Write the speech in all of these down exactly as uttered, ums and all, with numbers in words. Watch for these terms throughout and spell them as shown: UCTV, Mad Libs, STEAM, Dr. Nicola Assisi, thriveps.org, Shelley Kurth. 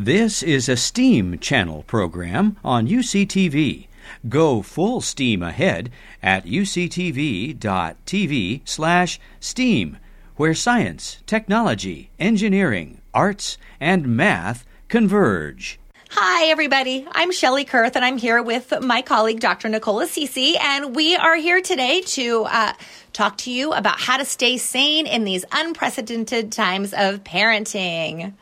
This is a STEAM channel program on U C T V. Go full steam ahead at uctv.tv slash STEAM, where science, technology, engineering, arts, and math converge. Hi, everybody. I'm Shelley Kurth, and I'm here with my colleague, Doctor Nicola Assisi, and we are here today to uh, talk to you about how to stay sane in these unprecedented times of parenting.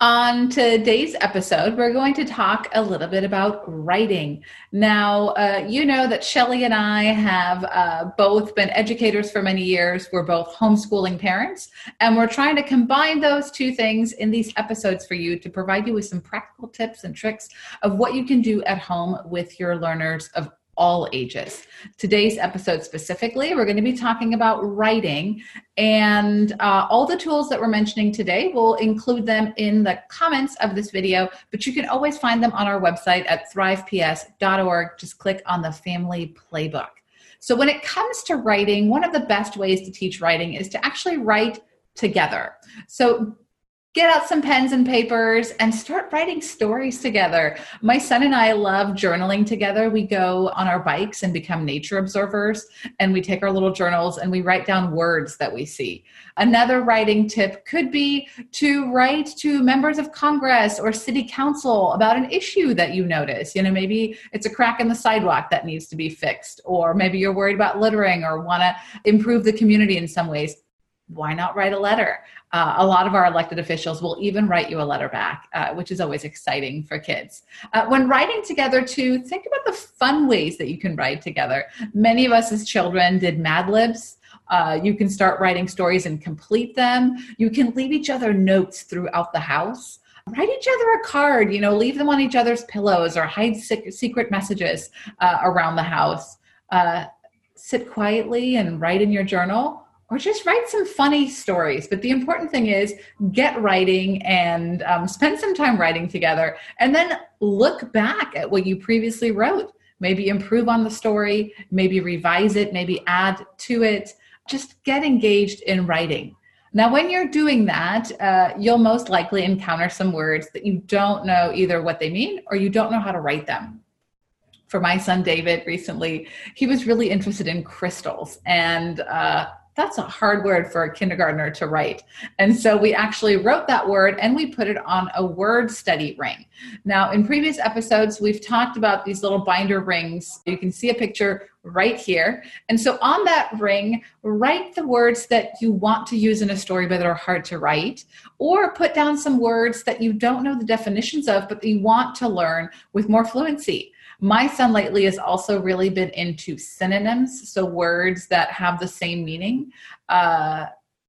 On today's episode, we're going to talk a little bit about writing. Now, uh, you know that Shelley and I have uh, both been educators for many years. We're both homeschooling parents, and we're trying to combine those two things in these episodes for you to provide you with some practical tips and tricks of what you can do at home with your learners of all ages. Today's episode specifically, we're going to be talking about writing, and uh, all the tools that we're mentioning today, we'll include them in the comments of this video, but you can always find them on our website at thrive p s dot org. Just click on the family playbook. So when it comes to writing, one of the best ways to teach writing is to actually write together. So get out some pens and papers and start writing stories together. My son and I love journaling together. We go on our bikes and become nature observers, and we take our little journals and we write down words that we see. Another writing tip could be to write to members of Congress or city council about an issue that you notice. You know, maybe it's a crack in the sidewalk that needs to be fixed, or maybe you're worried about littering or want to improve the community in some ways. Why not write a letter? Uh, a lot of our elected officials will even write you a letter back, uh, which is always exciting for kids. Uh, when writing together, too, think about the fun ways that you can write together. Many of us as children did Mad Libs. Uh, you can start writing stories and complete them. You can leave each other notes throughout the house. Write each other a card, you know, leave them on each other's pillows or hide se- secret messages uh, around the house. Uh, sit quietly and write in your journal. Or just write some funny stories. But the important thing is get writing and um, spend some time writing together, and then look back at what you previously wrote. Maybe improve on the story, maybe revise it, maybe add to it. Just get engaged in writing. Now, when you're doing that, uh, you'll most likely encounter some words that you don't know either what they mean or you don't know how to write them. For my son, David, recently, he was really interested in crystals, and uh, that's a hard word for a kindergartner to write. And so we actually wrote that word and we put it on a word study ring. Now, in previous episodes, we've talked about these little binder rings. You can see a picture right here. And so on that ring, write the words that you want to use in a story but that are hard to write, or put down some words that you don't know the definitions of but that you want to learn with more fluency. My son lately has also really been into synonyms, so words that have the same meaning. Uh,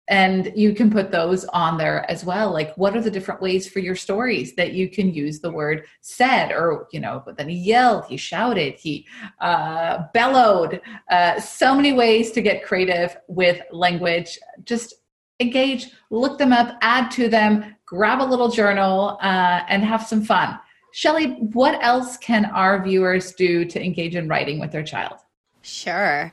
and you can put those on there as well. Like, what are the different ways for your stories that you can use the word said, or, you know, but then he yelled, he shouted, he uh, bellowed. Uh, so many ways to get creative with language. Just engage, look them up, add to them, grab a little journal, uh, and have some fun. Shelley, what else can our viewers do to engage in writing with their child? Sure.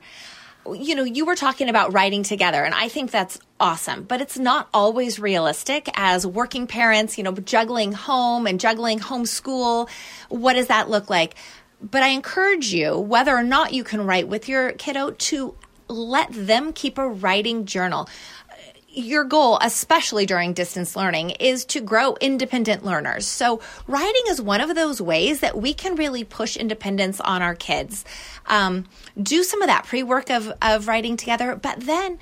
You know, you were talking about writing together, and I think that's awesome, but it's not always realistic as working parents, you know, juggling home and juggling homeschool. What does that look like? But I encourage you, whether or not you can write with your kiddo, to let them keep a writing journal. Your goal, especially during distance learning, is to grow independent learners. So writing is one of those ways that we can really push independence on our kids. Um, do some of that pre-work of, of writing together, but then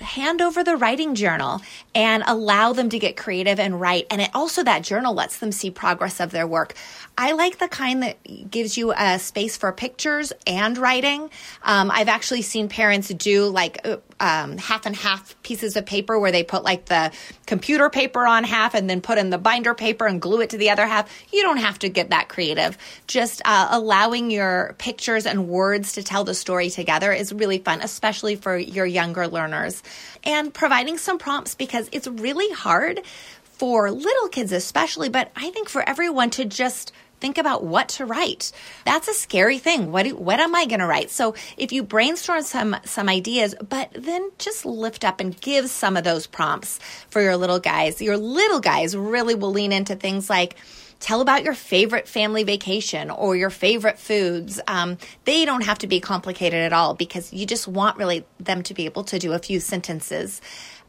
hand over the writing journal and allow them to get creative and write. And it also, that journal lets them see progress of their work. I like the kind that gives you a space for pictures and writing. Um, I've actually seen parents do like um, half and half pieces of paper where they put like the computer paper on half and then put in the binder paper and glue it to the other half. You don't have to get that creative. Just uh, allowing your pictures and words to tell the story together is really fun, especially for your younger learners. And providing some prompts, because it's really hard for little kids especially, but I think for everyone to just think about what to write. That's a scary thing. What do, what am I going to write? So if you brainstorm some some ideas, but then just lift up and give some of those prompts for your little guys. Your little guys really will lean into things like, tell about your favorite family vacation or your favorite foods. Um, they don't have to be complicated at all because you just want really them to be able to do a few sentences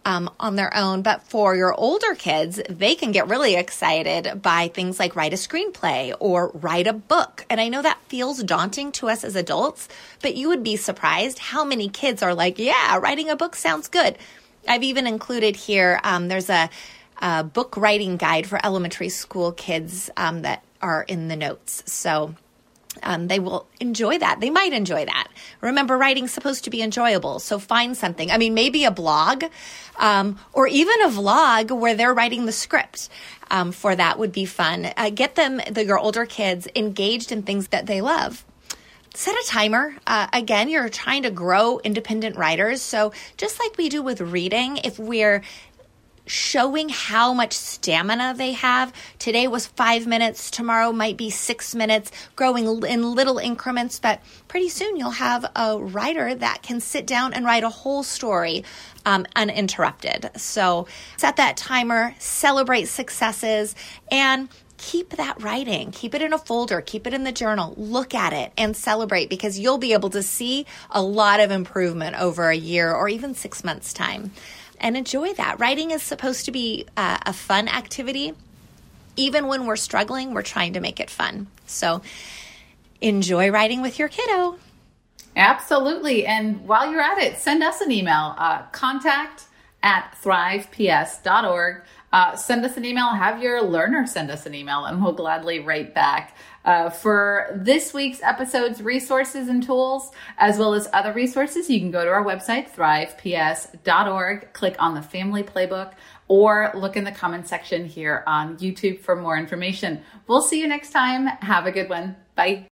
um, on their own. But for your older kids, they can get really excited by things like write a screenplay or write a book. And I know that feels daunting to us as adults, but you would be surprised how many kids are like, yeah, writing a book sounds good. I've even included here, um, there's a A book writing guide for elementary school kids um, that are in the notes. So um, they will enjoy that. They might enjoy that. Remember, writing's supposed to be enjoyable. So find something. I mean, maybe a blog um, or even a vlog where they're writing the script um, for that would be fun. Uh, get them, the, your older kids, engaged in things that they love. Set a timer. Uh, again, you're trying to grow independent writers. So just like we do with reading, if we're showing how much stamina they have. Today was five minutes. Tomorrow might be six minutes, growing in little increments. But pretty soon you'll have a writer that can sit down and write a whole story um, uninterrupted. So set that timer, celebrate successes, and keep that writing. Keep it in a folder. Keep it in the journal. Look at it and celebrate because you'll be able to see a lot of improvement over a year or even six months' time. And enjoy that. Writing is supposed to be uh, a fun activity. Even when we're struggling, we're trying to make it fun. So enjoy writing with your kiddo. Absolutely. And while you're at it, send us an email, uh, contact at thrive p s dot org. Uh, send us an email. Have your learner send us an email, and we'll gladly write back. Uh, for this week's episode's resources and tools, as well as other resources, you can go to our website, thrive p s dot org, click on the Family Playbook, or look in the comment section here on YouTube for more information. We'll see you next time. Have a good one. Bye.